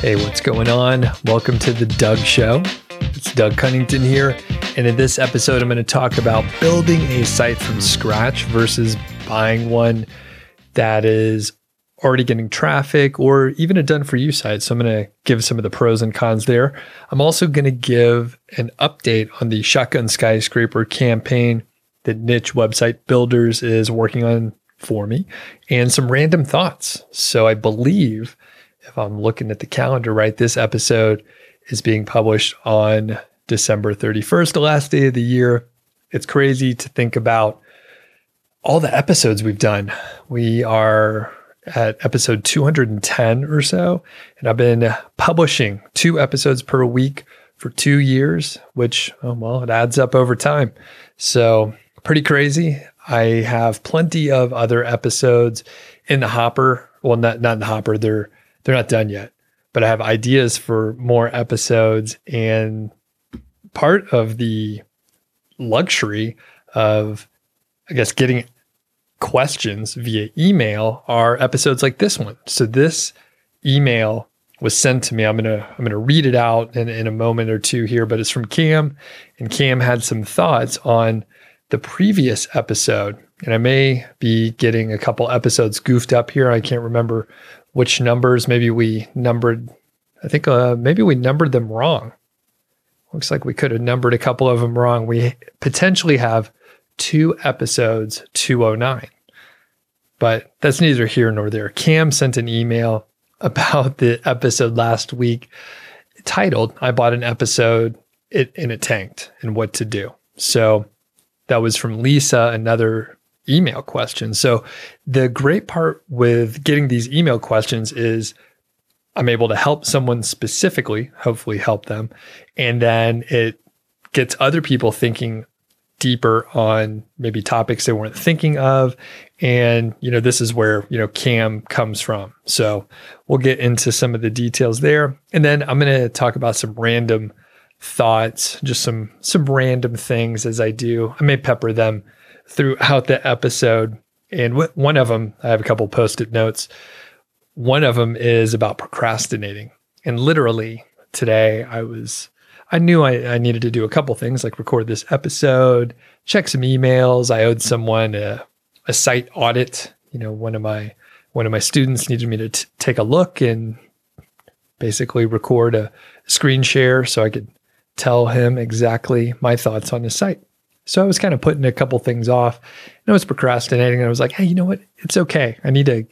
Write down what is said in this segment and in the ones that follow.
Hey, what's going on? Welcome to The Doug Show. It's Doug Cunnington here. And in this episode, I'm going to talk about building a site from scratch versus buying one that is already getting traffic or even a done-for-you site. So I'm going to give some of the pros and cons there. I'm also going to give an update on the Shotgun Skyscraper campaign that Niche Website Builders is working on for me and some random thoughts. So I believe, if I'm looking at the calendar right, this episode is being published on December 31st, the last day of the year. It's crazy to think about all the episodes we've done. We are at episode 210 or so, and I've been publishing 2 episodes per week for 2 years, which, it adds up over time. So pretty crazy. I have plenty of other episodes in the hopper. Well, not in the hopper. They're not done yet, but I have ideas for more episodes. And part of the luxury of, getting questions via email are episodes like this one. So this email was sent to me. I'm gonna read it out in a moment or two here, but it's from Cam, and Cam had some thoughts on the previous episode. And I may be getting a couple episodes goofed up here. I can't remember which numbers. Maybe we numbered them wrong. Looks like we could have numbered a couple of them wrong. We potentially have 2 episodes 209, but that's neither here nor there. Cam sent an email about the episode last week titled, I bought an episode and it tanked, and what to do. So that was from Lisa, another email question. So the great part with getting these email questions is I'm able to help someone specifically, hopefully help them. And then it gets other people thinking deeper on maybe topics they weren't thinking of. And, this is where, Cam comes from. So we'll get into some of the details there. And then I'm going to talk about some random thoughts, just some random things as I do. I may pepper them throughout the episode. And one of them, I have a couple Post-it notes. One of them is about procrastinating. And literally today I knew I needed to do a couple things, like record this episode, check some emails. I owed someone a site audit. One of my students needed me to take a look and basically record a screen share so I could tell him exactly my thoughts on his site. So I was kind of putting a couple things off, and I was procrastinating, and I was like, hey, you know what? It's okay. I need to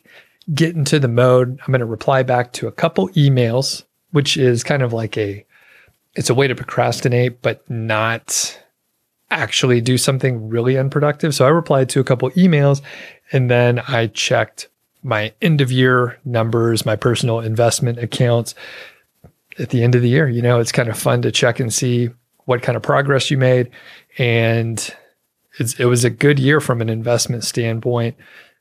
get into the mode. I'm going to reply back to a couple emails, which is kind of like it's a way to procrastinate, but not actually do something really unproductive. So I replied to a couple emails, and then I checked my end of year numbers, my personal investment accounts. At the end of the year, it's kind of fun to check and see what kind of progress you made. And it was a good year from an investment standpoint.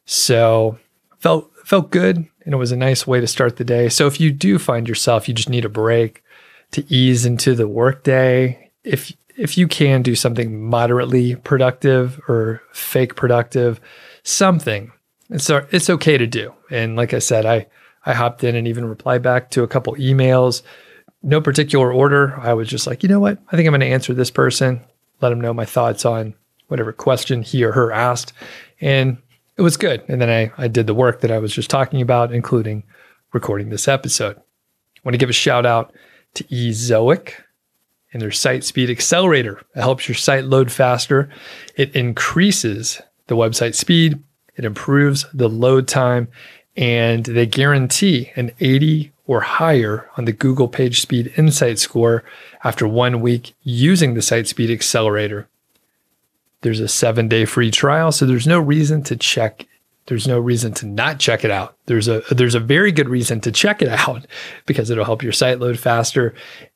So felt good, and it was a nice way to start the day. So if you do find yourself, you just need a break to ease into the workday, if you can do something moderately productive or fake productive, something, it's okay to do. And like I said, I hopped in and even replied back to a couple emails, no particular order. I was just like, you know what? I think I'm going to answer this person, let them know my thoughts on whatever question he or her asked. And it was good. And then I did the work that I was just talking about, including recording this episode. I want to give a shout out to Ezoic and their SiteSpeed Accelerator. It helps your site load faster. It increases the website speed. It improves the load time. And they guarantee an 80 or higher on the Google PageSpeed Insights score after 1 week using the SiteSpeed Accelerator. There's a 7-day free trial, so there's no reason to check. There's no reason to not check it out. There's a very good reason to check it out, because it'll help your site load faster,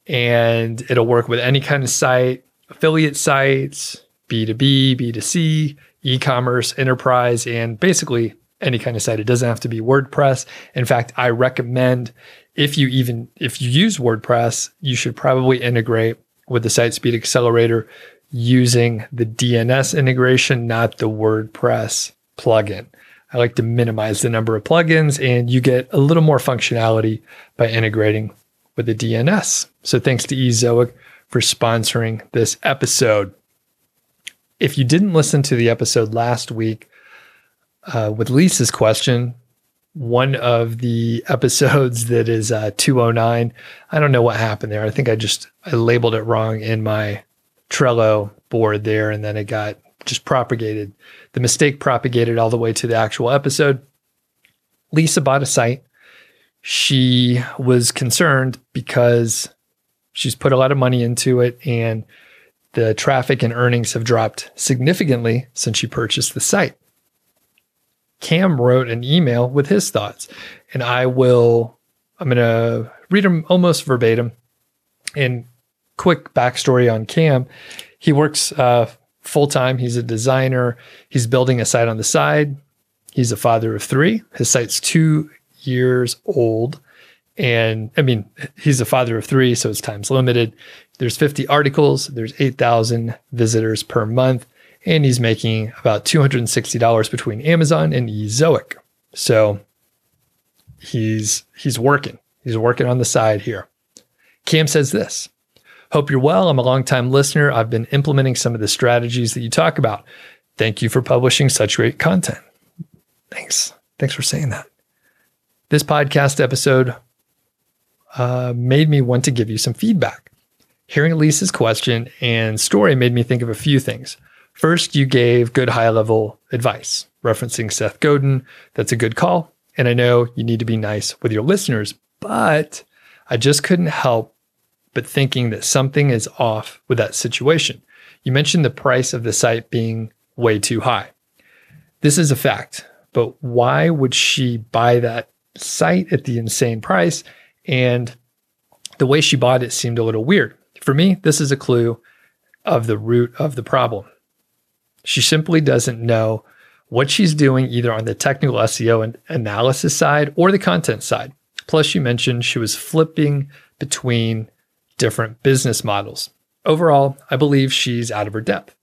and it'll work with any kind of site, affiliate sites, B2B, B2C, e-commerce, enterprise, and basically any kind of site. It doesn't have to be WordPress. In fact, I recommend if you use WordPress, you should probably integrate with the SiteSpeed Accelerator using the DNS integration, not the WordPress plugin. I like to minimize the number of plugins, and you get a little more functionality by integrating with the DNS. So thanks to Ezoic for sponsoring this episode. If you didn't listen to the episode last week with Lisa's question, one of the episodes that is 209, I don't know what happened there. I think I labeled it wrong in my Trello board there, and then it got just propagated. The mistake propagated all the way to the actual episode. Lisa bought a site. She was concerned because she's put a lot of money into it, and the traffic and earnings have dropped significantly since she purchased the site. Cam wrote an email with his thoughts, and I'm going to read them almost verbatim. And quick backstory on Cam. He works full-time. He's a designer. He's building a site on the side. He's a father of three. His site's 2 years old. And I mean, he's a father of three, so his time's limited. There's 50 articles. There's 8,000 visitors per month. And he's making about $260 between Amazon and Ezoic. So he's working. He's working on the side here. Cam says this: "Hope you're well. I'm a longtime listener. I've been implementing some of the strategies that you talk about. Thank you for publishing such great content." Thanks. Thanks for saying that. "This podcast episode made me want to give you some feedback. Hearing Lisa's question and story made me think of a few things. First, you gave good high-level advice, referencing Seth Godin. That's a good call. And I know you need to be nice with your listeners, but I just couldn't help but thinking that something is off with that situation. You mentioned the price of the site being way too high. This is a fact, but why would she buy that site at the insane price? And the way she bought it seemed a little weird. For me, this is a clue of the root of the problem. She simply doesn't know what she's doing, either on the technical SEO and analysis side or the content side. Plus, you mentioned she was flipping between different business models. Overall, I believe she's out of her depth.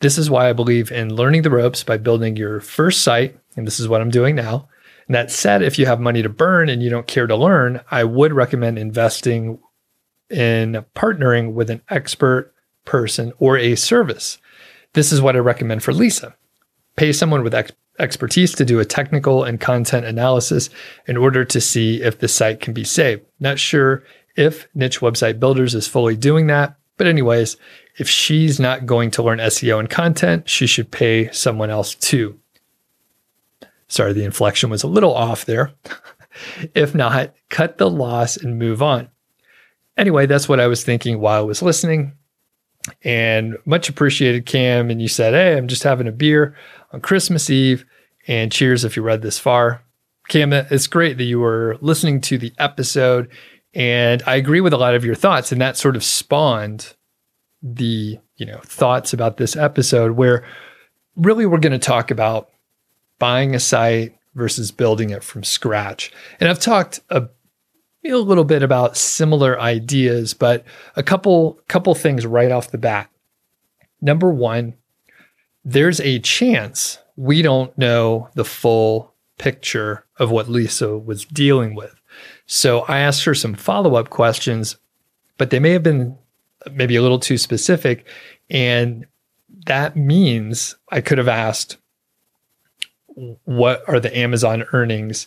This is why I believe in learning the ropes by building your first site, and this is what I'm doing now. And that said, if you have money to burn and you don't care to learn, I would recommend investing in partnering with an expert person or a service. This is what I recommend for Lisa. Pay someone with expertise to do a technical and content analysis in order to see if the site can be saved. Not sure if Niche Website Builders is fully doing that, but anyways, if she's not going to learn SEO and content, she should pay someone else too." Sorry, the inflection was a little off there. "If not, cut the loss and move on. Anyway, that's what I was thinking while I was listening. And much appreciated, Cam." And you said, "Hey, I'm just having a beer on Christmas Eve, and cheers if you read this far." Cam, it's great that you were listening to the episode, and I agree with a lot of your thoughts, and that sort of spawned the, thoughts about this episode, where really we're going to talk about buying a site versus building it from scratch. And I've talked a little bit about similar ideas, but a couple things right off the bat. Number one, there's a chance we don't know the full picture of what Lisa was dealing with. So I asked her some follow-up questions, but they may have been maybe a little too specific. And that means I could have asked, what are the Amazon earnings?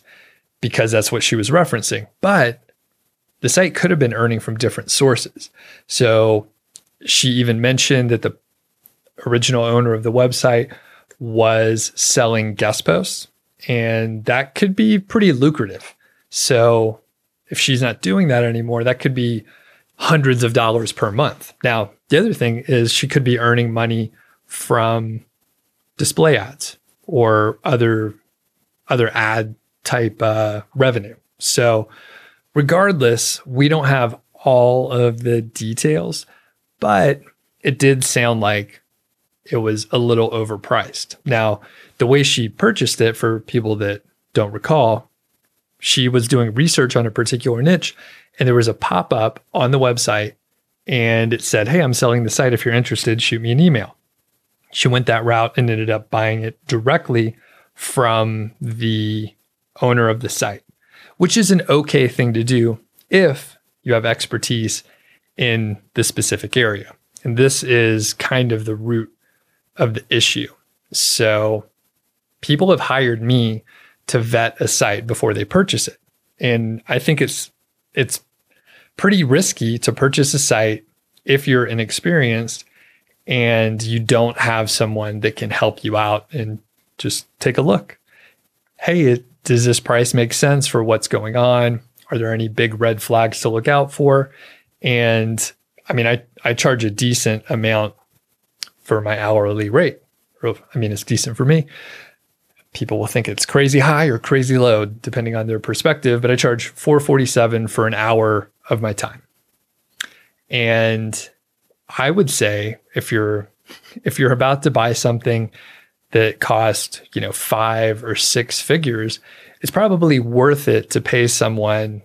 Because that's what she was referencing. But the site could have been earning from different sources. So she even mentioned that the original owner of the website was selling guest posts, and that could be pretty lucrative. So if she's not doing that anymore, that could be hundreds of dollars per month. Now, the other thing is she could be earning money from display ads or other ad type revenue. So regardless, we don't have all of the details, but it did sound like it was a little overpriced. Now, the way she purchased it, for people that don't recall, she was doing research on a particular niche, and there was a pop-up on the website, and it said, "Hey, I'm selling the site. If you're interested, shoot me an email." She went that route and ended up buying it directly from the owner of the site, which is an okay thing to do if you have expertise in this specific area. And this is kind of the root of the issue. So people have hired me to vet a site before they purchase it. And I think it's pretty risky to purchase a site if you're inexperienced and you don't have someone that can help you out and just take a look. Hey, does this price make sense for what's going on? Are there any big red flags to look out for? And I mean, I charge a decent amount for my hourly rate. I mean, it's decent for me. People will think it's crazy high or crazy low, depending on their perspective, but I charge $447 for an hour of my time. And I would say if you're about to buy something that costs, you know, 5 or 6 figures, it's probably worth it to pay someone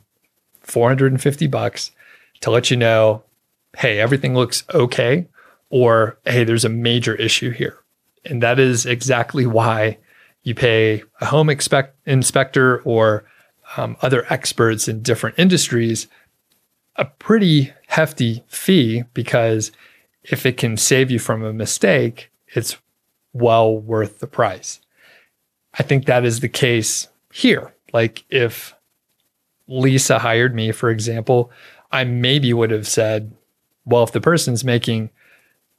$450 to let you know, hey, everything looks okay, or hey, there's a major issue here. And that is exactly why you pay a home inspector or other experts in different industries a pretty hefty fee, because if it can save you from a mistake, it's well worth the price. I think that is the case here. Like if Lisa hired me, for example, I maybe would have said, well, if the person's making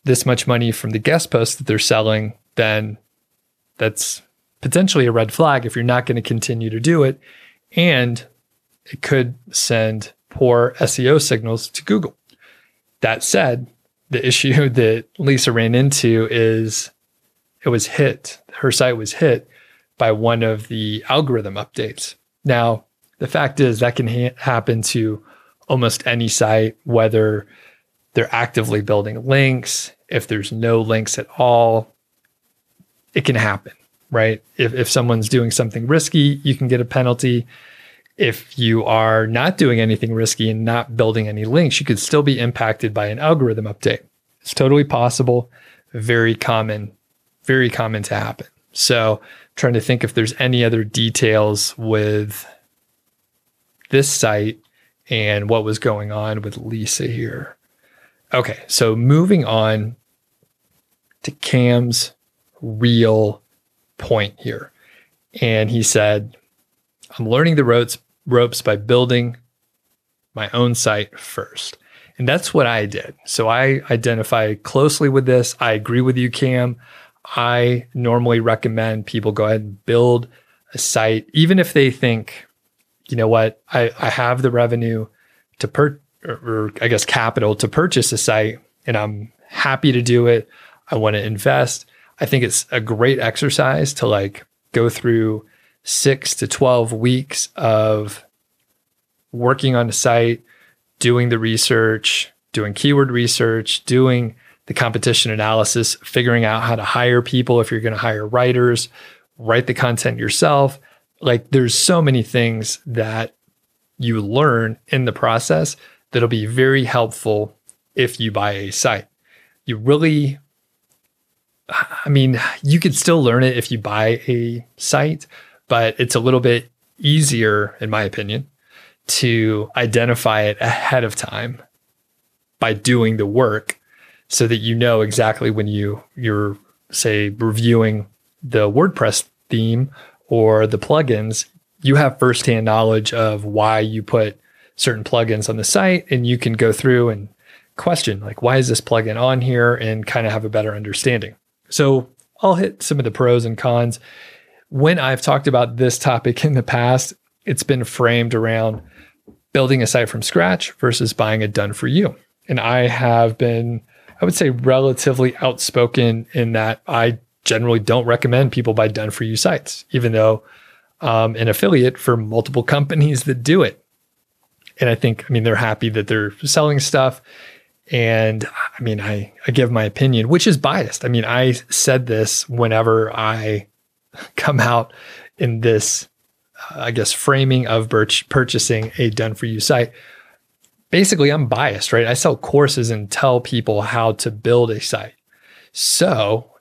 this much money from the guest post that they're selling, then that's potentially a red flag if you're not going to continue to do it. And it could send poor SEO signals to Google. That said, the issue that Lisa ran into is her site was hit by one of the algorithm updates. Now, the fact is that can happen to almost any site, whether they're actively building links, if there's no links at all, it can happen, right? If someone's doing something risky, you can get a penalty. If you are not doing anything risky and not building any links, you could still be impacted by an algorithm update. It's totally possible, very common to happen. So trying to think if there's any other details with this site and what was going on with Lisa here. Okay, so moving on to Cam's real point here. And he said, I'm learning the ropes by building my own site first. And that's what I did. So I identify closely with this. I agree with you, Cam. I normally recommend people go ahead and build a site, even if they think, you know what, I have the revenue to capital to purchase a site, and I'm happy to do it. I want to invest. I think it's a great exercise to like go through 6 to 12 weeks of working on a site, doing the research, doing keyword research, doing the competition analysis, figuring out how to hire people if you're going to hire writers, write the content yourself. Like there's so many things that you learn in the process that'll be very helpful if you buy a site. You could still learn it if you buy a site, but it's a little bit easier, in my opinion, to identify it ahead of time by doing the work so that you know exactly when you're, say, reviewing the WordPress theme or the plugins, you have firsthand knowledge of why you put certain plugins on the site, and you can go through and question, like, why is this plugin on here, and kind of have a better understanding. So I'll hit some of the pros and cons. When I've talked about this topic in the past, it's been framed around building a site from scratch versus buying a done for you. And I have been, I would say, relatively outspoken in that I generally don't recommend people buy done for you sites, even though I'm an affiliate for multiple companies that do it. And I think, they're happy that they're selling stuff. And I give my opinion, which is biased. I said this whenever I come out in this, framing of purchasing a done-for-you site. Basically, I'm biased, right? I sell courses and tell people how to build a site. So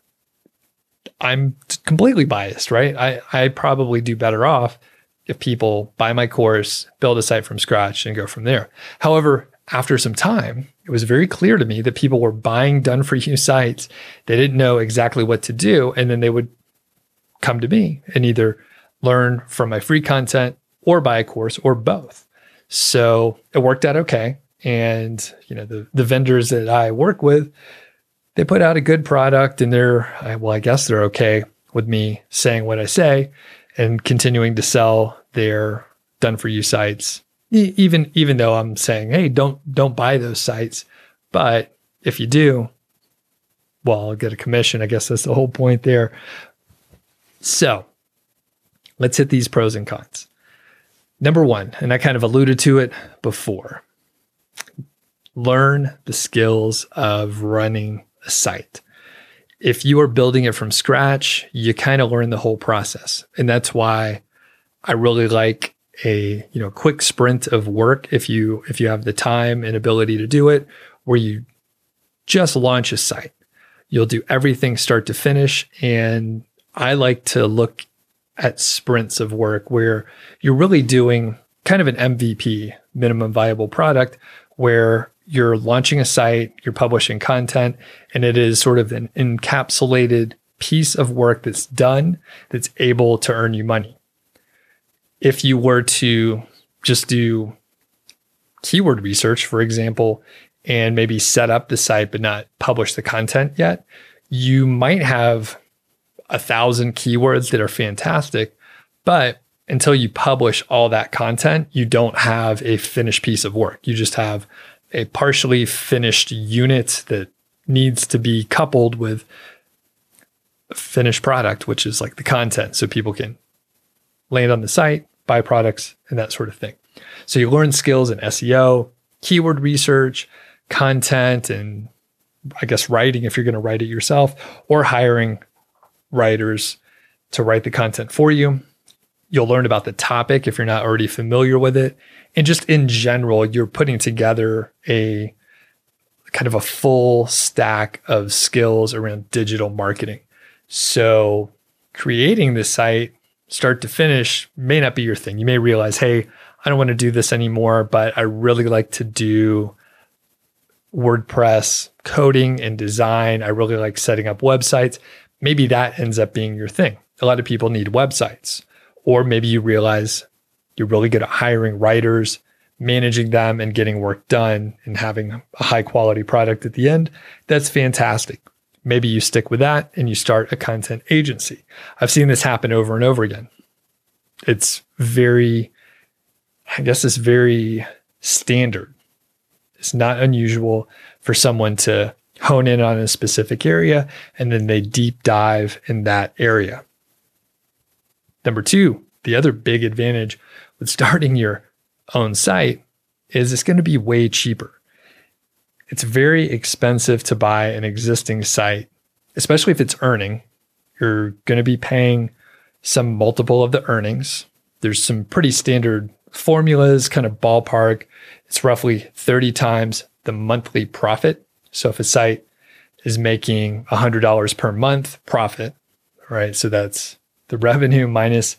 I'm completely biased, right? I probably do better off if people buy my course, build a site from scratch, and go from there. However, after some time, it was very clear to me that people were buying done-for-you sites. They didn't know exactly what to do, and then they would come to me and either learn from my free content or buy a course or both. So it worked out okay. And you know, the vendors that I work with, they put out a good product, and I guess they're okay with me saying what I say and continuing to sell their done-for-you sites, even though I'm saying, hey, don't buy those sites. But if you do, well, I'll get a commission. I guess that's the whole point there. So let's hit these pros and cons. Number one, and I kind of alluded to it before, learn the skills of running a site. If you are building it from scratch, you kind of learn the whole process. And that's why I really like a quick sprint of work if you have the time and ability to do it, where you just launch a site. You'll do everything start to finish. And I like to look at sprints of work where you're really doing kind of an MVP, minimum viable product, where you're launching a site, you're publishing content, and it is sort of an encapsulated piece of work that's done that's able to earn you money. If you were to just do keyword research, for example, and maybe set up the site but not publish the content yet, you might have 1,000 keywords that are fantastic, but until you publish all that content, you don't have a finished piece of work. You just have a partially finished unit that needs to be coupled with a finished product, which is like the content, so people can land on the site, buy products, and that sort of thing. So you learn skills in SEO, keyword research, content, and I guess writing if you're going to write it yourself, or hiring writers to write the content for you. You'll learn about the topic if you're not already familiar with it. And just in general, you're putting together a kind of a full stack of skills around digital marketing. So creating the site start to finish may not be your thing. You may realize, hey, I don't want to do this anymore, but I really like to do WordPress coding and design. I really like setting up websites. Maybe that ends up being your thing. A lot of people need websites. Or maybe you realize you're really good at hiring writers, managing them, and getting work done and having a high quality product at the end. That's fantastic. Maybe you stick with that and you start a content agency. I've seen this happen over and over again. It's very standard. It's not unusual for someone to hone in on a specific area and then they deep dive in that area. Number two, the other big advantage with starting your own site is it's going to be way cheaper. It's very expensive to buy an existing site, especially if it's earning. You're going to be paying some multiple of the earnings. There's some pretty standard formulas, kind of ballpark. It's roughly 30 times the monthly profit. So if a site is making $100 per month profit, right? So that's the revenue minus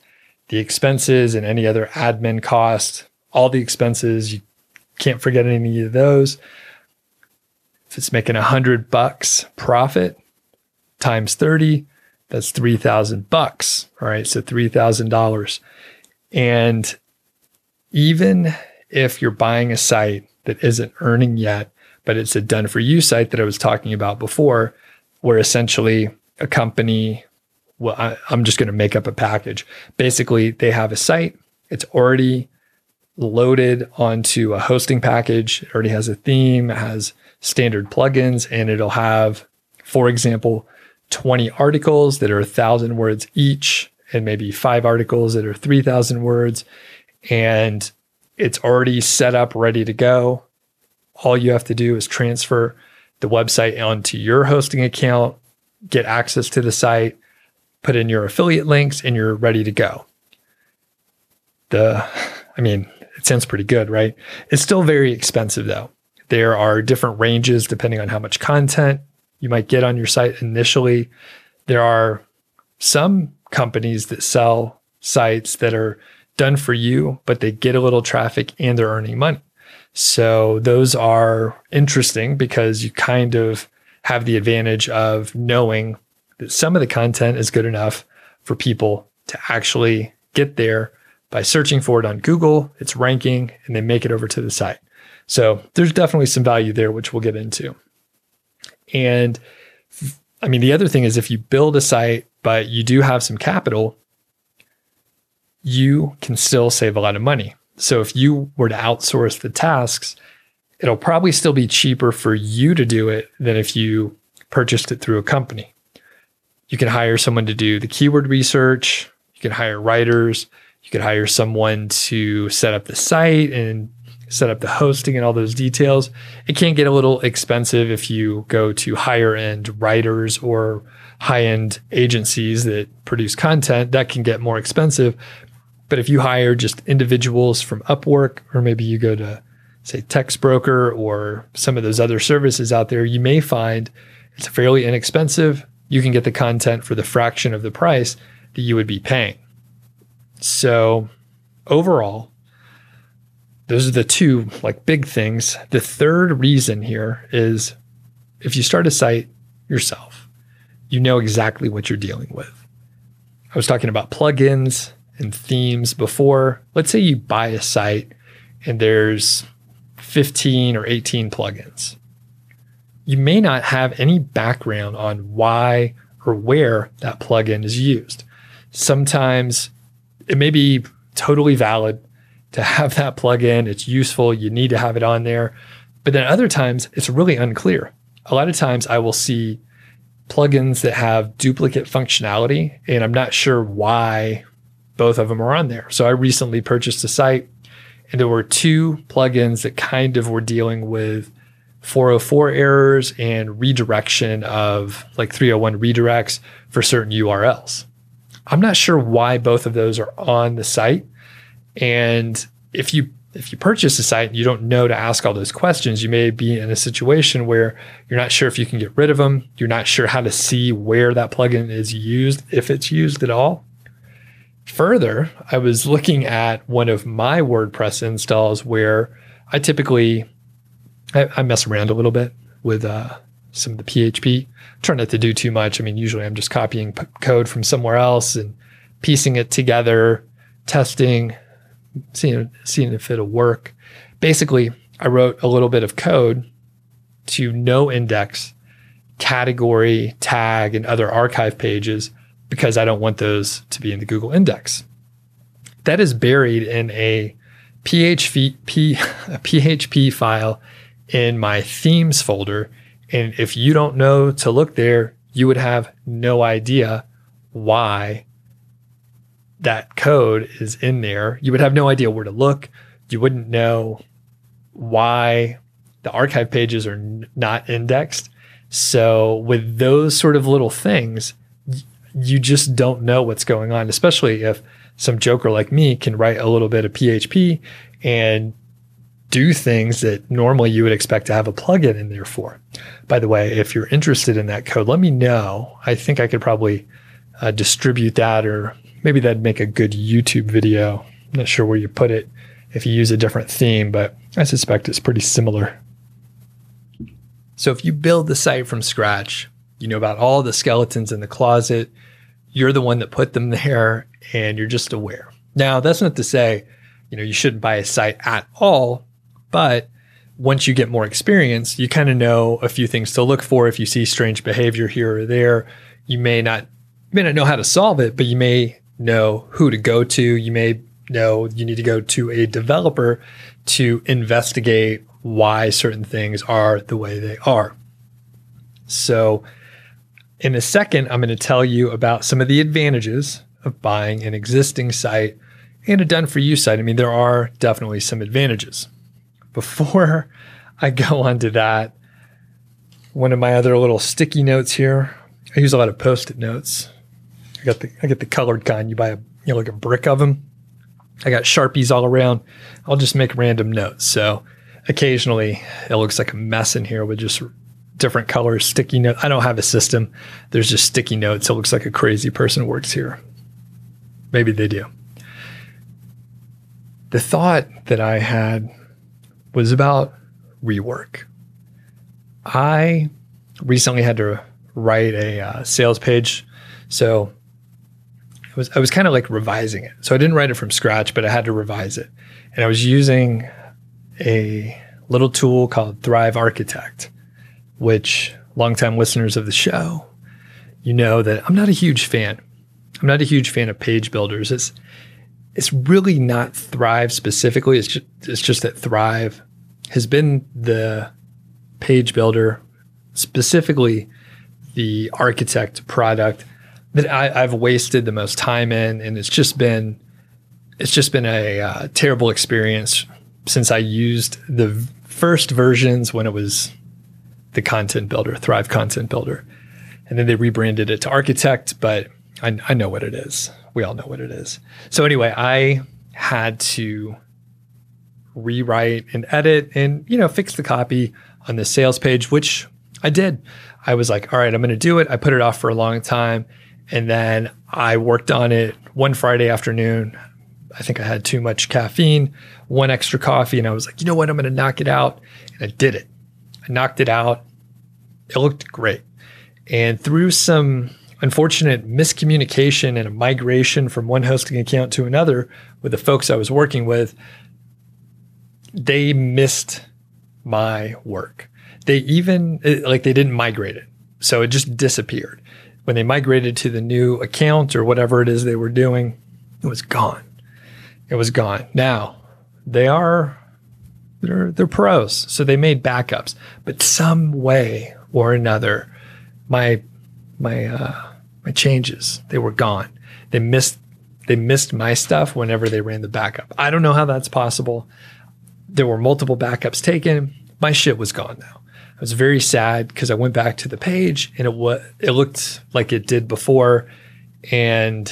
the expenses and any other admin costs, all the expenses. You can't forget any of those. If it's making $100 profit times 30, that's $3,000. All right. So $3,000. And even if you're buying a site that isn't earning yet, but it's a done for you site that I was talking about before, where essentially a company, well, I'm just going to make up a package. Basically, they have a site. It's already loaded onto a hosting package. It already has a theme. It has standard plugins. And it'll have, for example, 20 articles that are 1,000 words each, and maybe 5 articles that are 3,000 words. And it's already set up, ready to go. All you have to do is transfer the website onto your hosting account, get access to the site, put in your affiliate links, and you're ready to go. It sounds pretty good, right? It's still very expensive though. There are different ranges depending on how much content you might get on your site initially. There are some companies that sell sites that are done for you, but they get a little traffic and they're earning money. So those are interesting because you kind of have the advantage of knowing that some of the content is good enough for people to actually get there by searching for it on Google, it's ranking, and they make it over to the site. So there's definitely some value there, which we'll get into. And I mean, the other thing is if you build a site, but you do have some capital, you can still save a lot of money. So if you were to outsource the tasks, it'll probably still be cheaper for you to do it than if you purchased it through a company. You can hire someone to do the keyword research. You can hire writers. You could hire someone to set up the site and set up the hosting and all those details. It can get a little expensive if you go to higher end writers or high end agencies that produce content. That can get more expensive. But if you hire just individuals from Upwork, or maybe you go to, say, Text Broker or some of those other services out there, you may find it's fairly inexpensive. You can get the content for the fraction of the price that you would be paying. So overall, those are the two like big things. The third reason here is if you start a site yourself, you know exactly what you're dealing with. I was talking about plugins and themes before. Let's say you buy a site and there's 15 or 18 plugins. You may not have any background on why or where that plugin is used. Sometimes it may be totally valid to have that plugin. It's useful. You need to have it on there. But then other times it's really unclear. A lot of times I will see plugins that have duplicate functionality and I'm not sure why both of them are on there. So I recently purchased a site and there were two plugins that kind of were dealing with 404 errors and redirection of like 301 redirects for certain URLs. I'm not sure why both of those are on the site. And if you purchase a site and you don't know to ask all those questions, you may be in a situation where you're not sure if you can get rid of them. You're not sure how to see where that plugin is used, if it's used at all. Further, I was looking at one of my WordPress installs where I typically, I mess around a little bit with some of the PHP. Try not to do too much. I mean, usually I'm just copying code from somewhere else and piecing it together, testing, seeing if it'll work. Basically, I wrote a little bit of code to no index, category, tag, and other archive pages because I don't want those to be in the Google index. That is buried in a PHP file in my themes folder. And if you don't know to look there, you would have no idea why that code is in there. You would have no idea where to look. You wouldn't know why the archive pages are not indexed. So with those sort of little things, you just don't know what's going on, especially if some joker like me can write a little bit of PHP and do things that normally you would expect to have a plugin in there for. By the way, if you're interested in that code, let me know. I think I could probably distribute that, or maybe that'd make a good YouTube video. I'm not sure where you put it if you use a different theme, but I suspect it's pretty similar. So if you build the site from scratch, you know about all the skeletons in the closet, you're the one that put them there, and you're just aware. Now, that's not to say, you shouldn't buy a site at all, but once you get more experience, you kind of know a few things to look for. If you see strange behavior here or there, you may not know how to solve it, but you may know who to go to. You may know you need to go to a developer to investigate why certain things are the way they are. So in a second, I'm going to tell you about some of the advantages of buying an existing site and a done-for-you site. I mean, there are definitely some advantages. Before I go on to that, one of my other little sticky notes here. I use a lot of Post-it notes. I get the colored kind. You buy like a brick of them. I got Sharpies all around. I'll just make random notes. So occasionally it looks like a mess in here with just different colors, sticky notes. I don't have a system. There's just sticky notes. It looks like a crazy person works here. Maybe they do. The thought that I had was about rework. I recently had to write a sales page. So I was kind of like revising it. So I didn't write it from scratch, but I had to revise it. And I was using a little tool called Thrive Architect, which longtime listeners of the show, you know that I'm not a huge fan. I'm not a huge fan of page builders. It's really not Thrive specifically. It's just that Thrive has been the page builder, specifically the architect product, that I've wasted the most time in, and it's just been a terrible experience since I used the first versions when it was the content builder, Thrive Content Builder, and then they rebranded it to Architect. But I know what it is. We all know what it is. So anyway, I had to rewrite and edit and, you know, fix the copy on the sales page, which I did. I was like, all right, I'm going to do it. I put it off for a long time. And then I worked on it one Friday afternoon. I think I had too much caffeine, one extra coffee. And I was like, you know what? I'm going to knock it out. And I did it. I knocked it out. It looked great. And through some unfortunate miscommunication and a migration from one hosting account to another with the folks I was working with, they missed my work. They even, like, they didn't migrate it. So it just disappeared. When they migrated to the new account or whatever it is they were doing, it was gone. It was gone. Now, they're pros. So they made backups. But some way or another, my changes, they were gone. They missed my stuff whenever they ran the backup. I don't know how that's possible. There were multiple backups taken. My shit was gone now. I was very sad because I went back to the page and it looked like it did before, and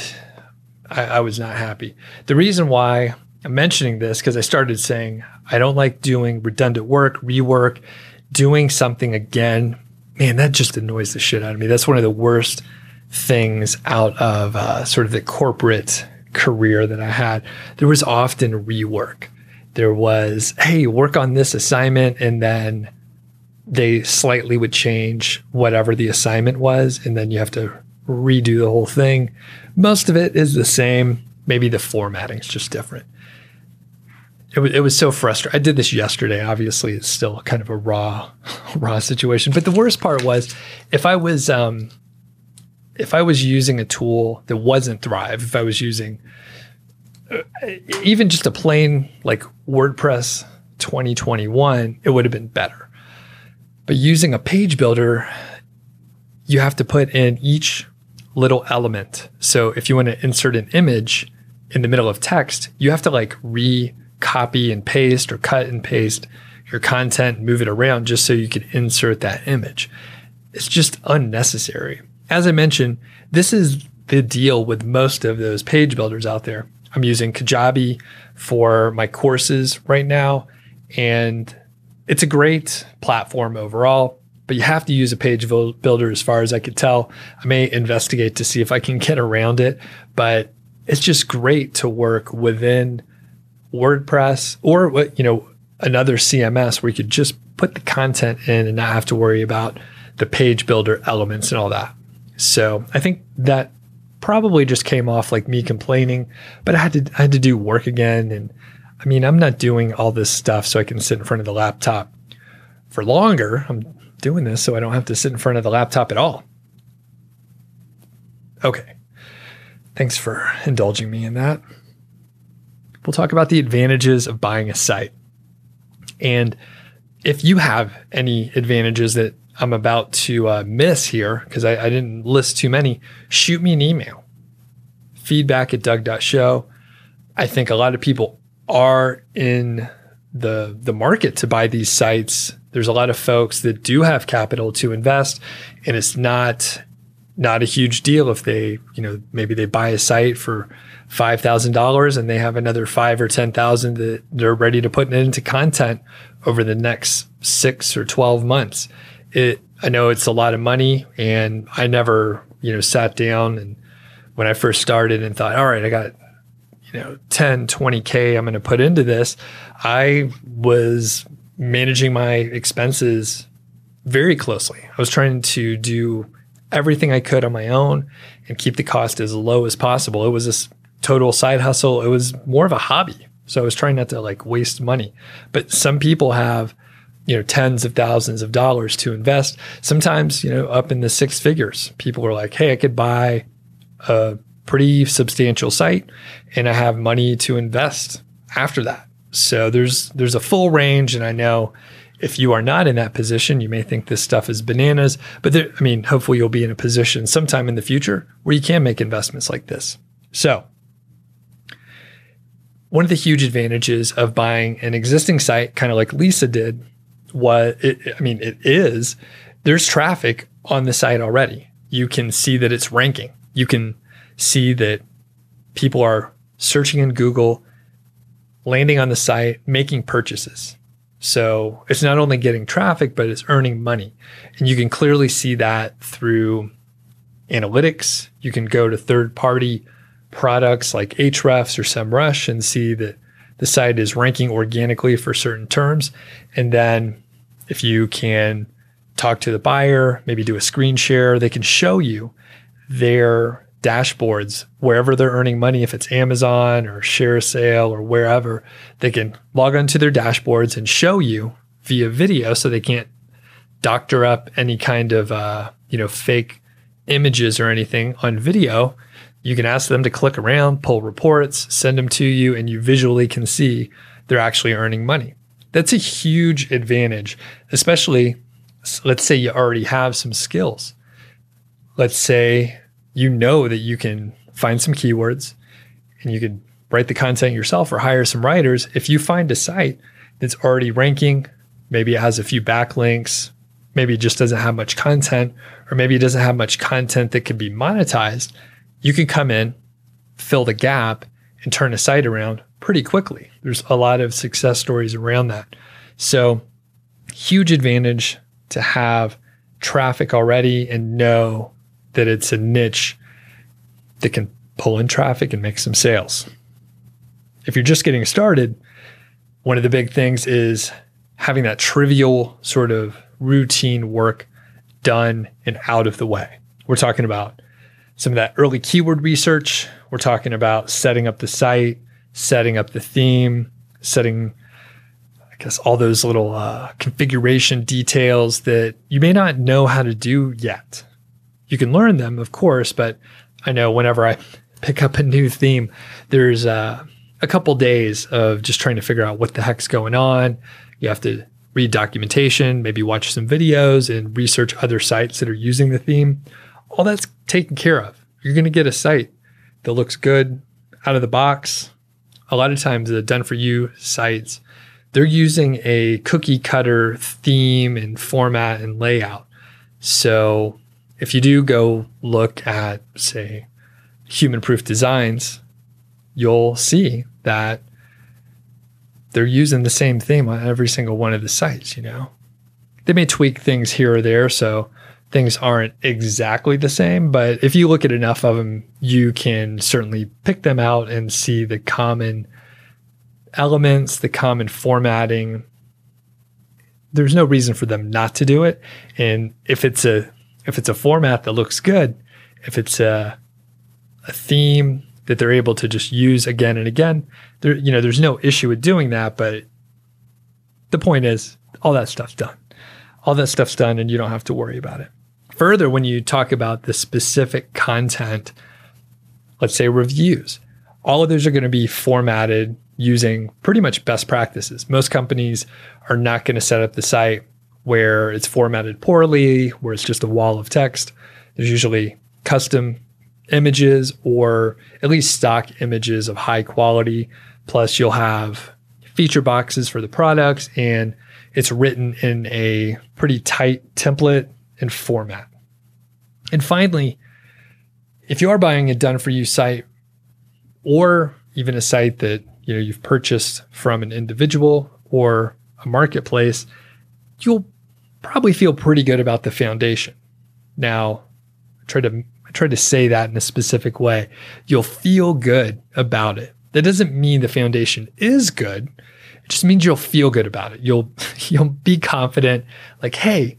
I was not happy. The reason why I'm mentioning this, because I started saying I don't like doing redundant work, rework, doing something again. Man, that just annoys the shit out of me. That's one of the worst things out of sort of the corporate career that I had. There was often rework. There was, hey, work on this assignment, and then they slightly would change whatever the assignment was, and then you have to redo the whole thing. Most of it is the same. Maybe the formatting is just different. It was so frustrating. I did this yesterday. Obviously, it's still kind of a raw situation. But the worst part was if I was using a tool that wasn't Thrive, if I was using even just a plain like WordPress 2021, it would have been better. But using a page builder, you have to put in each little element. So if you want to insert an image in the middle of text, you have to like recopy and paste or cut and paste your content, move it around just so you can insert that image. It's just unnecessary. As I mentioned, this is the deal with most of those page builders out there. I'm using Kajabi for my courses right now, and it's a great platform overall, but you have to use a page builder as far as I could tell. I may investigate to see if I can get around it, but it's just great to work within WordPress or, you know, another CMS where you could just put the content in and not have to worry about the page builder elements and all that. So I think that probably just came off like me complaining, but I had to do work again. And I mean, I'm not doing all this stuff so I can sit in front of the laptop for longer. I'm doing this so I don't have to sit in front of the laptop at all. Okay. Thanks for indulging me in that. We'll talk about the advantages of buying a site. And if you have any advantages that I'm about to miss here, because I didn't list too many, shoot me an email. feedback@doug.show. I think a lot of people are in the market to buy these sites. There's a lot of folks that do have capital to invest, and it's not a huge deal if they, you know, maybe they buy a site for $5,000 and they have another $5,000 or $10,000 that they're ready to put into content over the next 6 or 12 months. It I know it's a lot of money, and I never, sat down and when I first started and thought, all right, I got, 10, 20K I'm going to put into this. I was managing my expenses very closely. I was trying to do everything I could on my own and keep the cost as low as possible. It was this total side hustle. It was more of a hobby. So I was trying not to waste money. But some people have, tens of thousands of dollars to invest. Sometimes, up in the six figures, people are like, hey, I could buy a pretty substantial site and I have money to invest after that. So there's a full range. And I know if you are not in that position, you may think this stuff is bananas, but hopefully you'll be in a position sometime in the future where you can make investments like this. So one of the huge advantages of buying an existing site, kind of like Lisa did, there's traffic on the site already. You can see that it's ranking. You can see that people are searching in Google, landing on the site, making purchases. So it's not only getting traffic, but it's earning money. And you can clearly see that through analytics. You can go to third-party products like Ahrefs or SEMrush and see that the site is ranking organically for certain terms. And then if you can talk to the buyer, maybe do a screen share, they can show you their dashboards, wherever they're earning money. If it's Amazon or ShareSale or wherever, they can log onto their dashboards and show you via video, so they can't doctor up any kind of fake images or anything on video. You can ask them to click around, pull reports, send them to you, and you visually can see they're actually earning money. That's a huge advantage, especially let's say you already have some skills. Let's say that you can find some keywords and you could write the content yourself or hire some writers. If you find a site that's already ranking, maybe it has a few backlinks, maybe it just doesn't have much content, or maybe it doesn't have much content that can be monetized, you can come in, fill the gap, and turn a site around pretty quickly. There's a lot of success stories around that. So huge advantage to have traffic already and know that it's a niche that can pull in traffic and make some sales. If you're just getting started, one of the big things is having that trivial sort of routine work done and out of the way. We're talking about some of that early keyword research. We're talking about setting up the site, setting up the theme, setting, all those little configuration details that you may not know how to do yet. You can learn them, of course, but I know whenever I pick up a new theme, there's a couple days of just trying to figure out what the heck's going on. You have to read documentation, maybe watch some videos and research other sites that are using the theme. All that's taken care of. You're going to get a site that looks good out of the box. A lot of times the done-for-you sites, they're using a cookie-cutter theme and format and layout. So if you do go look at, say, human-proof designs, you'll see that they're using the same theme on every single one of the sites. They may tweak things here or there, so things aren't exactly the same, but if you look at enough of them, you can certainly pick them out and see the common elements, the common formatting. There's no reason for them not to do it. And if it's a format that looks good, if it's a theme that they're able to just use again and again, there's no issue with doing that. But the point is, all that stuff's done. All that stuff's done, and you don't have to worry about it. Further, when you talk about the specific content, let's say reviews, all of those are going to be formatted using pretty much best practices. Most companies are not going to set up the site where it's formatted poorly, where it's just a wall of text. There's usually custom images or at least stock images of high quality. Plus you'll have feature boxes for the products, and it's written in a pretty tight template and format. And finally, if you are buying a done-for-you site or even a site that you've purchased from an individual or a marketplace, you'll probably feel pretty good about the foundation. Now, I try to say that in a specific way. You'll feel good about it. That doesn't mean the foundation is good. It just means you'll feel good about it. You'll be confident, like, hey,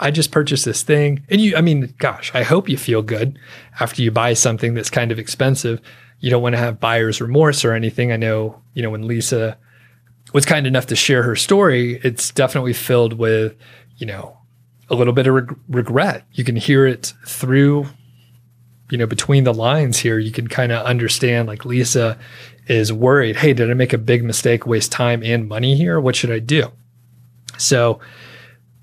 I just purchased this thing. And you, I mean, gosh, I hope you feel good after you buy something that's kind of expensive. You don't want to have buyer's remorse or anything. I know, you know, when Lisa was kind enough to share her story, it's definitely filled with, you know, a little bit of regret. You can hear it through, you know, between the lines here. You can kind of understand, like, Lisa is worried. Hey, did I make a big mistake, waste time and money here? What should I do? So,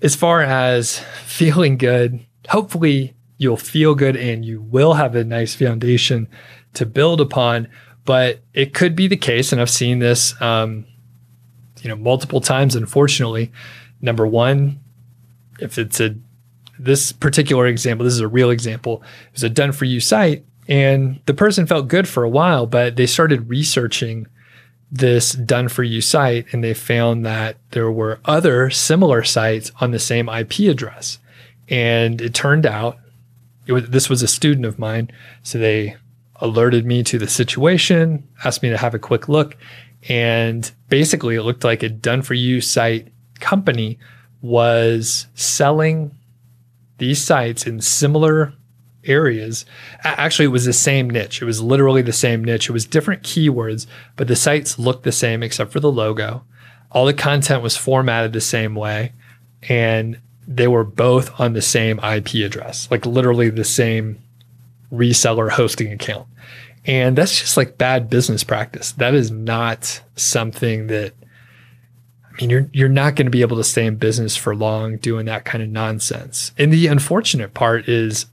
as far as feeling good, hopefully you'll feel good and you will have a nice foundation to build upon, but it could be the case. And I've seen this, you know, multiple times, unfortunately. Number one, if it's this particular example, this is a real example, it was a done for you site and the person felt good for a while, but they started researching this done for you site and they found that there were other similar sites on the same IP address. And it turned out, this was a student of mine, so they alerted me to the situation, asked me to have a quick look. And basically it looked like a done for you site company was selling these sites in similar areas. Actually, it was the same niche. It was literally the same niche. It was different keywords, but the sites looked the same except for the logo. All the content was formatted the same way, and they were both on the same IP address, like literally the same reseller hosting account. And that's just like bad business practice. That is not something that, I mean, you're not going to be able to stay in business for long doing that kind of nonsense. And the unfortunate part is,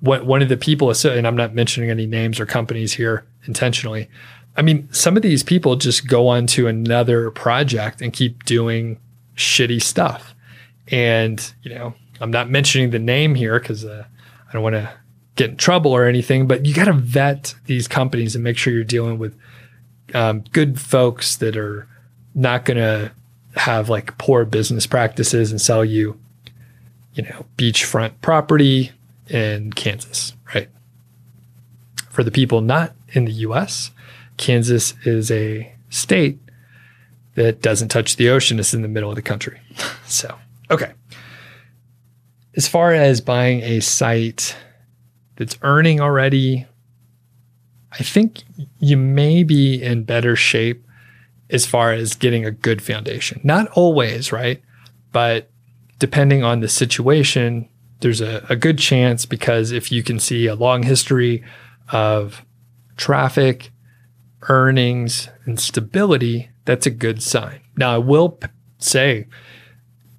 what one of the people, and I'm not mentioning any names or companies here intentionally. I mean, some of these people just go on to another project and keep doing shitty stuff. And, you know, I'm not mentioning the name here because I don't want to get in trouble or anything, but you got to vet these companies and make sure you're dealing with good folks that are not going to have like poor business practices and sell you, you know, beachfront property in Kansas, right? For the people not in the US, Kansas is a state that doesn't touch the ocean. It's in the middle of the country. So, okay. As far as buying a site that's earning already, I think you may be in better shape as far as getting a good foundation. Not always, right? But depending on the situation, there's a good chance, because if you can see a long history of traffic, earnings, and stability, that's a good sign. Now, I will say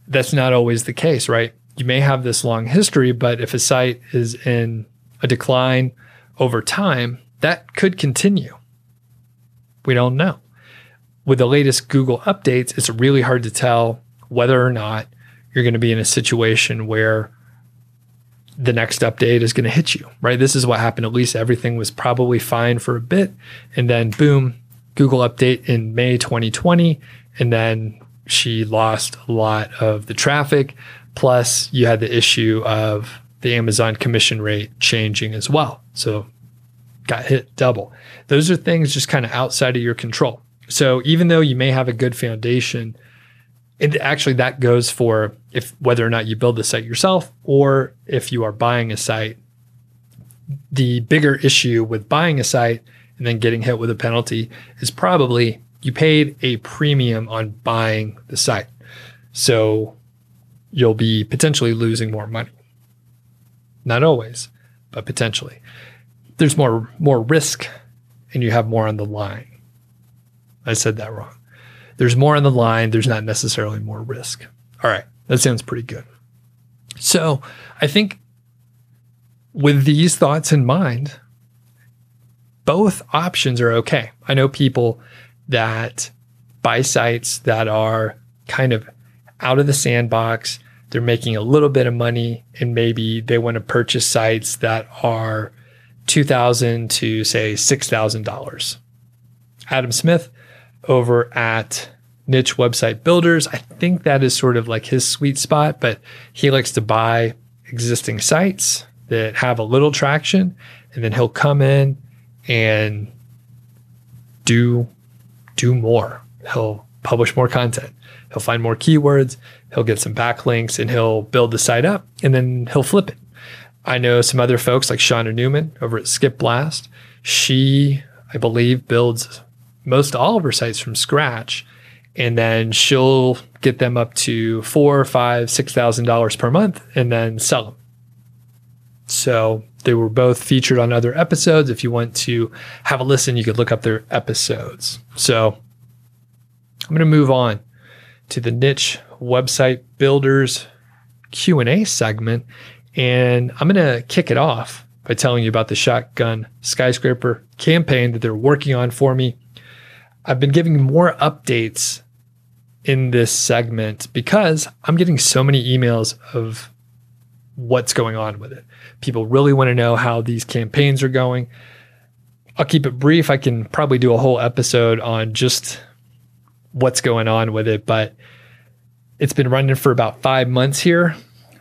that's not always the case, right? You may have this long history, but if a site is in a decline over time, that could continue. We don't know. With the latest Google updates, it's really hard to tell whether or not you're going to be in a situation where the next update is going to hit you, right? This is what happened. At least everything was probably fine for a bit. And then boom, Google update in May 2020. And then she lost a lot of the traffic. Plus you had the issue of the Amazon commission rate changing as well. So got hit double. Those are things just kind of outside of your control. So even though you may have a good foundation, and actually that goes for if whether or not you build the site yourself or if you are buying a site. The bigger issue with buying a site and then getting hit with a penalty is probably you paid a premium on buying the site. So you'll be potentially losing more money. Not always, but potentially. There's more risk and you have more on the line. I said that wrong. There's more on the line. There's not necessarily more risk. All right. That sounds pretty good. So I think with these thoughts in mind, both options are okay. I know people that buy sites that are kind of out of the sandbox. They're making a little bit of money and maybe they want to purchase sites that are $2,000 to say $6,000. Adam Smith over at Niche Website Builders. I think that is sort of like his sweet spot, but he likes to buy existing sites that have a little traction, and then he'll come in and do more. He'll publish more content. He'll find more keywords. He'll get some backlinks, and he'll build the site up, and then he'll flip it. I know some other folks like Shauna Newman over at Skip Blast. She, I believe, builds most all of her sites from scratch, and then she'll get them up to $4,000, $5,000, $6,000 per month and then sell them. So they were both featured on other episodes. If you want to have a listen, you could look up their episodes. So I'm going to move on to the Niche Website Builders Q&A segment. And I'm going to kick it off by telling you about the Shotgun Skyscraper campaign that they're working on for me. I've been giving more updates in this segment because I'm getting so many emails of what's going on with it. People really want to know how these campaigns are going. I'll keep it brief. I can probably do a whole episode on just what's going on with it, but it's been running for about 5 months here.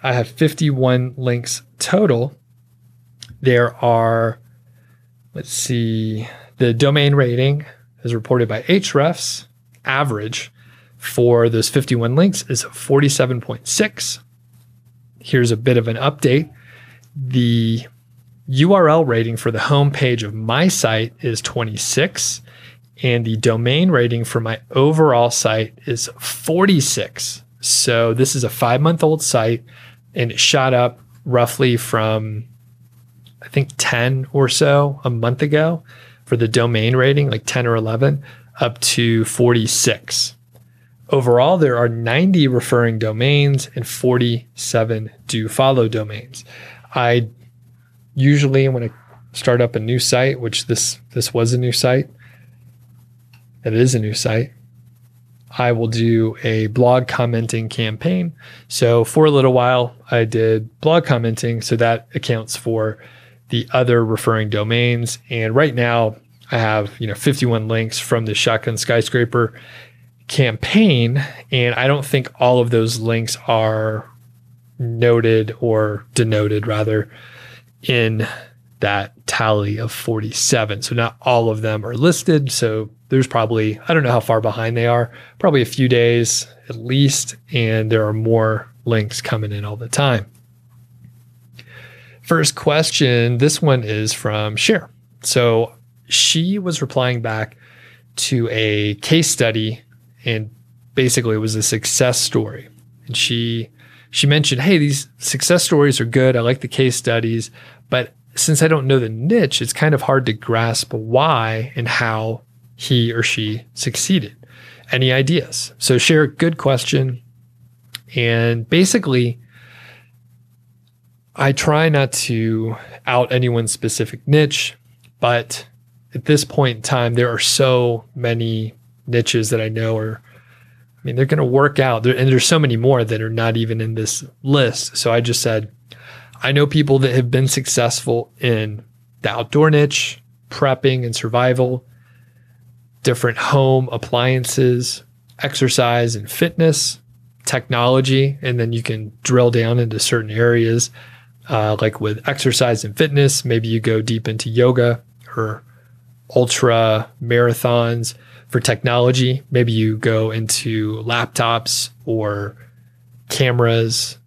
I have 51 links total. There are, let's see, the domain rating as reported by Ahrefs, average for those 51 links is 47.6. Here's a bit of an update. The URL rating for the homepage of my site is 26, and the domain rating for my overall site is 46. So this is a 5-month-old site, and it shot up roughly from, I think, 10 or so a month ago for the domain rating, like 10 or 11, up to 46. Overall, there are 90 referring domains and 47 do follow domains. I usually, when I start up a new site, which this was a new site, it is a new site, I will do a blog commenting campaign. So for a little while, I did blog commenting, so that accounts for the other referring domains. And right now I have, 51 links from the Shotgun Skyscraper campaign. And I don't think all of those links are noted or denoted rather in that tally of 47. So not all of them are listed. So there's probably, I don't know how far behind they are, probably a few days at least. And there are more links coming in all the time. First question, this one is from Cher. So she was replying back to a case study, and basically it was a success story. And she mentioned, hey, these success stories are good. I like the case studies, but since I don't know the niche, it's kind of hard to grasp why and how he or she succeeded. Any ideas? So Cher, good question. And basically, I try not to out anyone's specific niche, but at this point in time, there are so many niches that I know are, they're going to work out. And there's so many more that are not even in this list. So I just said, I know people that have been successful in the outdoor niche, prepping and survival, different home appliances, exercise and fitness, technology, and then you can drill down into certain areas. Like with exercise and fitness, maybe you go deep into yoga or ultra marathons. For technology, maybe you go into laptops or cameras,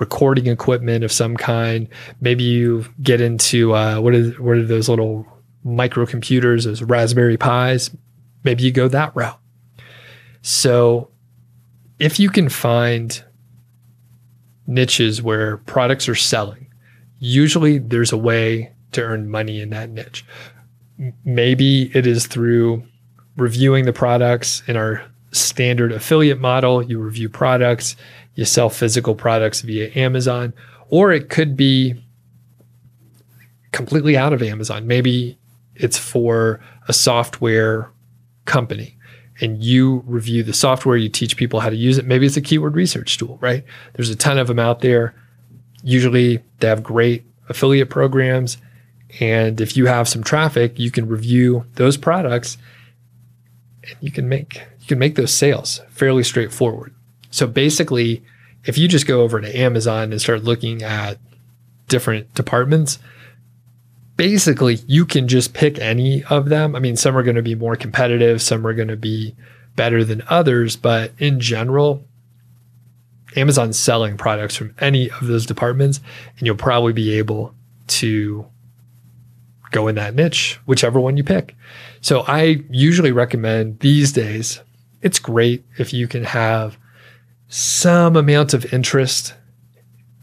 recording equipment of some kind. Maybe you get into what are those little microcomputers, those Raspberry Pis. Maybe you go that route. So if you can find niches where products are selling, usually there's a way to earn money in that niche. Maybe it is through reviewing the products. In our standard affiliate model, you review products, you sell physical products via Amazon, or it could be completely out of Amazon. Maybe it's for a software company, and you review the software, you teach people how to use it. Maybe it's a keyword research tool, right? There's a ton of them out there. Usually they have great affiliate programs. And if you have some traffic, you can review those products and you can make you can make those sales fairly straightforward. So basically, if you just go over to Amazon and start looking at different departments, basically you can just pick any of them. I mean, some are going to be more competitive, some are going to be better than others, but in general, Amazon's selling products from any of those departments, and you'll probably be able to go in that niche, whichever one you pick. So I usually recommend these days, it's great if you can have some amount of interest.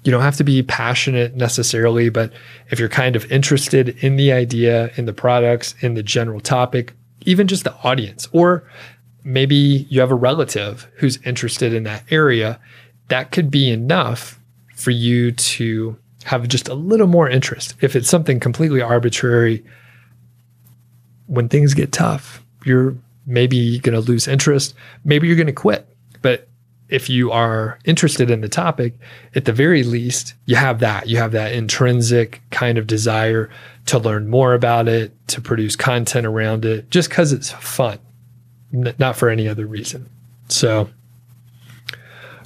You don't have to be passionate necessarily, but if you're kind of interested in the idea, in the products, in the general topic, even just the audience, or maybe you have a relative who's interested in that area, that could be enough for you to have just a little more interest. If it's something completely arbitrary, when things get tough, you're maybe going to lose interest. Maybe you're going to quit. But if you are interested in the topic, at the very least, you have that intrinsic kind of desire to learn more about it, to produce content around it, just because it's fun, not for any other reason. So,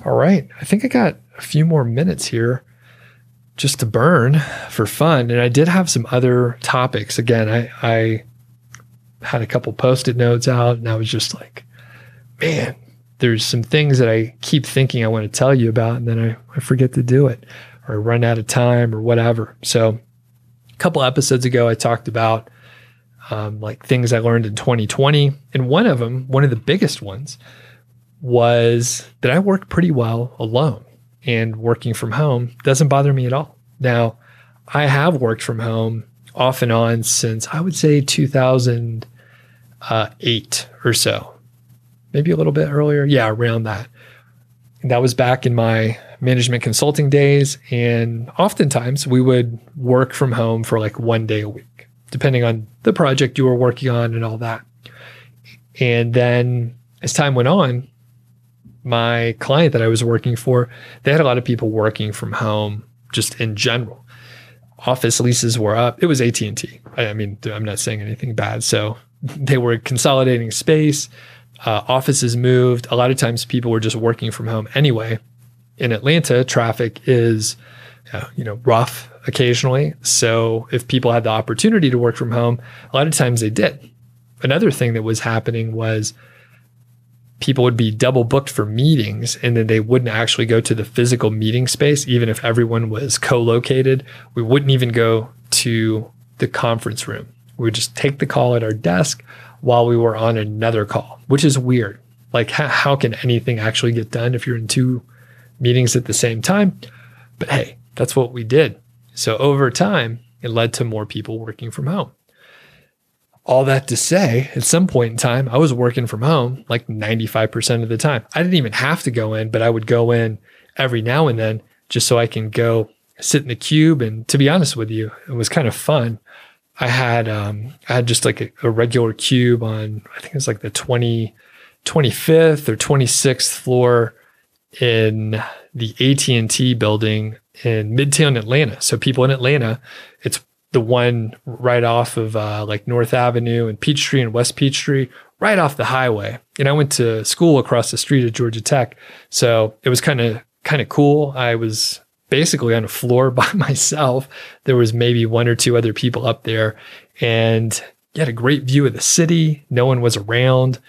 all right, I think I got a few more minutes here just to burn for fun. And I did have some other topics. Again, I had a couple Post-it notes out, and I was just like, man, there's some things that I keep thinking I want to tell you about, and then I forget to do it, or I run out of time or whatever. So a couple episodes ago, I talked about like things I learned in 2020. And one of them, one of the biggest ones, was that I worked pretty well alone, and working from home doesn't bother me at all. Now, I have worked from home off and on since I would say 2008 or so, maybe a little bit earlier. Yeah, around that. And that was back in my management consulting days. And oftentimes we would work from home for like 1 day a week, depending on the project you were working on and all that. And then as time went on, my client that I was working for, they had a lot of people working from home just in general. Office leases were up. It was AT&T. I mean, I'm not saying anything bad. So they were consolidating space. Offices moved. A lot of times people were just working from home anyway. In Atlanta, traffic is rough occasionally. So if people had the opportunity to work from home, a lot of times they did. Another thing that was happening was people would be double booked for meetings, and then they wouldn't actually go to the physical meeting space, even if everyone was co-located. We wouldn't even go to the conference room. We would just take the call at our desk while we were on another call, which is weird. Like, how can anything actually get done if you're in two meetings at the same time? But hey, that's what we did. So over time, it led to more people working from home. All that to say, at some point in time, I was working from home like 95% of the time. I didn't even have to go in, but I would go in every now and then just so I can go sit in the cube. And to be honest with you, it was kind of fun. I had just like a regular cube on, I think it was like the 25th or 26th floor in the AT&T building in Midtown Atlanta. So people in Atlanta, it's the one right off of like North Avenue and Peachtree and West Peachtree, right off the highway. And I went to school across the street at Georgia Tech. So it was kind of cool. I was basically on a floor by myself. There was maybe one or two other people up there, and you had a great view of the city. No one was around.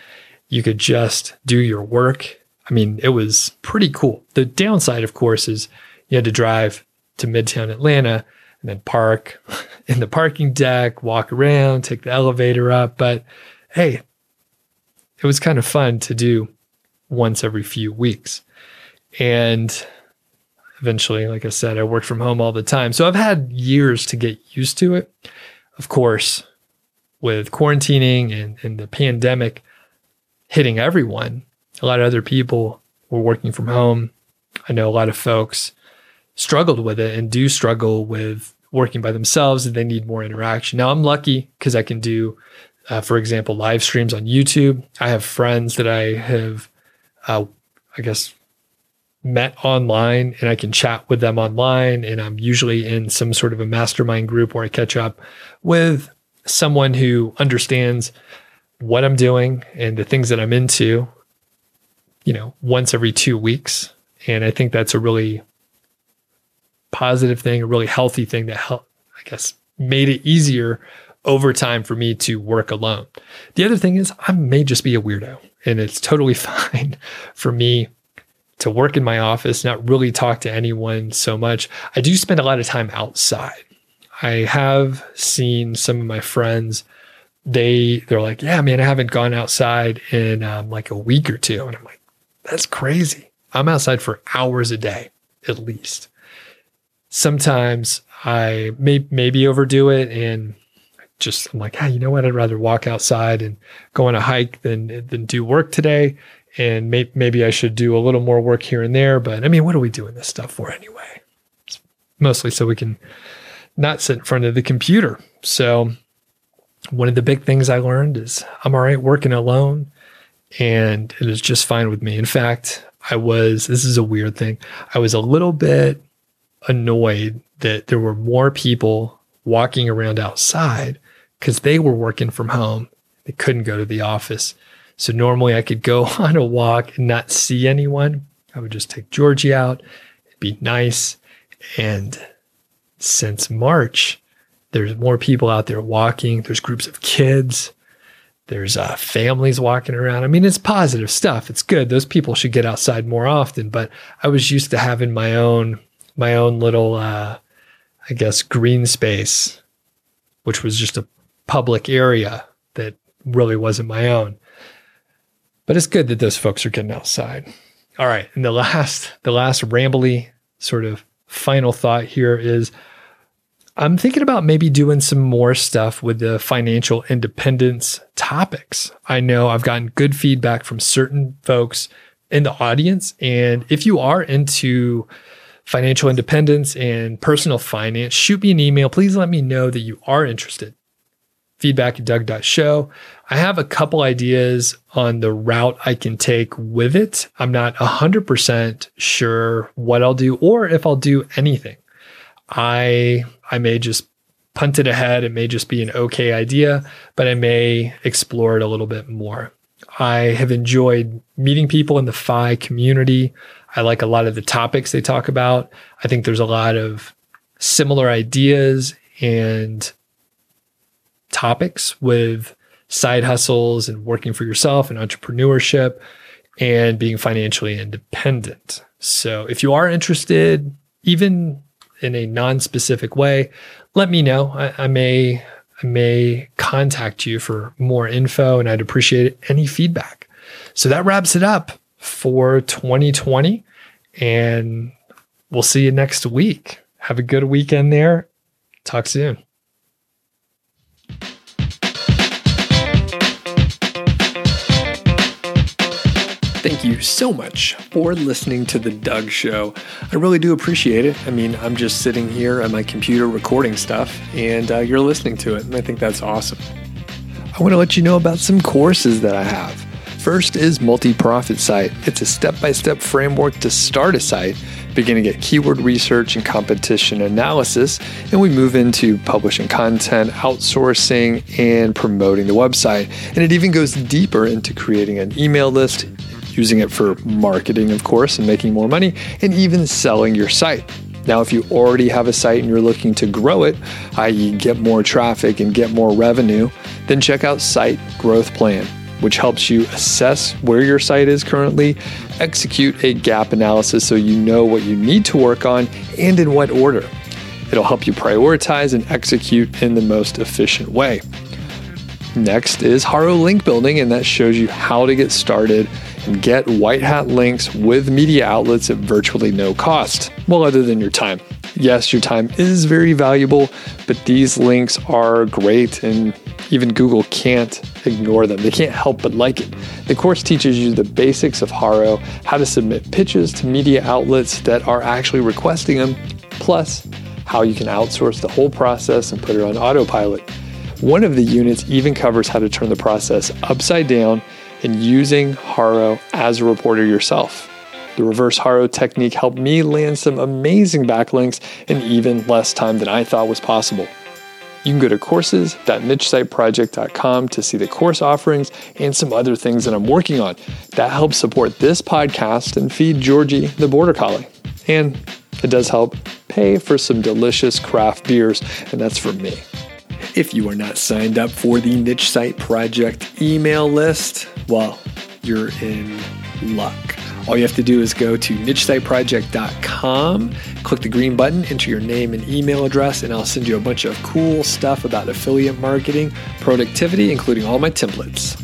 You could just do your work. I mean, it was pretty cool. The downside, of course, is you had to drive to Midtown Atlanta and then park in the parking deck, walk around, take the elevator up. But hey, it was kind of fun to do once every few weeks. And eventually, like I said, I worked from home all the time. So I've had years to get used to it. Of course, with quarantining and the pandemic hitting everyone, a lot of other people were working from home. I know a lot of folks struggled with it and do struggle with working by themselves, and they need more interaction. Now, I'm lucky because I can do, for example, live streams on YouTube. I have friends that I have, met online, and I can chat with them online. And I'm usually in some sort of a mastermind group where I catch up with someone who understands what I'm doing and the things that I'm into you know, once every 2 weeks. And I think that's a really positive thing, a really healthy thing that helped, I guess, made it easier over time for me to work alone. The other thing is I may just be a weirdo, and it's totally fine for me to work in my office, not really talk to anyone so much. I do spend a lot of time outside. I have seen some of my friends, they're like, yeah, man, I haven't gone outside in like a week or two. And I'm like, that's crazy. I'm outside for hours a day, at least. Sometimes I maybe overdo it and I'm like, hey, you know what? I'd rather walk outside and go on a hike than do work today. And maybe I should do a little more work here and there. But I mean, what are we doing this stuff for anyway? It's mostly so we can not sit in front of the computer. So one of the big things I learned is I'm all right working alone, and it is just fine with me. In fact, this is a weird thing, I was a little bit annoyed that there were more people walking around outside because they were working from home. They couldn't go to the office. So normally I could go on a walk and not see anyone. I would just take Georgie out. It'd be nice. And since March, there's more people out there walking. There's groups of kids. There's families walking around. I mean, it's positive stuff. It's good. Those people should get outside more often. But I was used to having my own little, I guess, green space, which was just a public area that really wasn't my own. But it's good that those folks are getting outside. All right. And the last rambly sort of final thought here is I'm thinking about maybe doing some more stuff with the financial independence topics. I know I've gotten good feedback from certain folks in the audience. And if you are into financial independence and personal finance, shoot me an email. Please let me know that you are interested. feedback@doug.show. I have a couple ideas on the route I can take with it. I'm not 100% sure what I'll do or if I'll do anything. I may just punt it ahead. It may just be an okay idea, but I may explore it a little bit more. I have enjoyed meeting people in the FI community. I like a lot of the topics they talk about. I think there's a lot of similar ideas and topics with side hustles and working for yourself and entrepreneurship and being financially independent. So if you are interested, even in a non-specific way, let me know. I may contact you for more info, and I'd appreciate any feedback. So that wraps it up for 2020, and we'll see you next week. Have a good weekend there. Talk soon. Thank you so much for listening to The Doug Show. I really do appreciate it. I mean, I'm just sitting here at my computer recording stuff, and you're listening to it, and I think that's awesome. I want to let you know about some courses that I have. First is Multi-Profit Site. It's a step-by-step framework to start a site, beginning at keyword research and competition analysis, and we move into publishing content, outsourcing, and promoting the website. And it even goes deeper into creating an email list, using it for marketing, of course, and making more money, and even selling your site. Now, if you already have a site and you're looking to grow it, i.e. get more traffic and get more revenue, then check out Site Growth Plan, which helps you assess where your site is currently, execute a gap analysis so you know what you need to work on and in what order. It'll help you prioritize and execute in the most efficient way. Next is HARO Link Building, and that shows you how to get started and get white hat links with media outlets at virtually no cost. Well, other than your time. Yes, your time is very valuable, but these links are great, and even Google can't ignore them. They can't help but like it. The course teaches you the basics of HARO, how to submit pitches to media outlets that are actually requesting them, plus how you can outsource the whole process and put it on autopilot. One of the units even covers how to turn the process upside down and using HARO as a reporter yourself. The reverse HARO technique helped me land some amazing backlinks in even less time than I thought was possible. You can go to courses.nichesiteproject.com to see the course offerings and some other things that I'm working on. That helps support this podcast and feed Georgie the border collie. And it does help pay for some delicious craft beers, and that's for me. If you are not signed up for the Niche Site Project email list, well, you're in luck. All you have to do is go to nichesiteproject.com, click the green button, enter your name and email address, and I'll send you a bunch of cool stuff about affiliate marketing, productivity, including all my templates.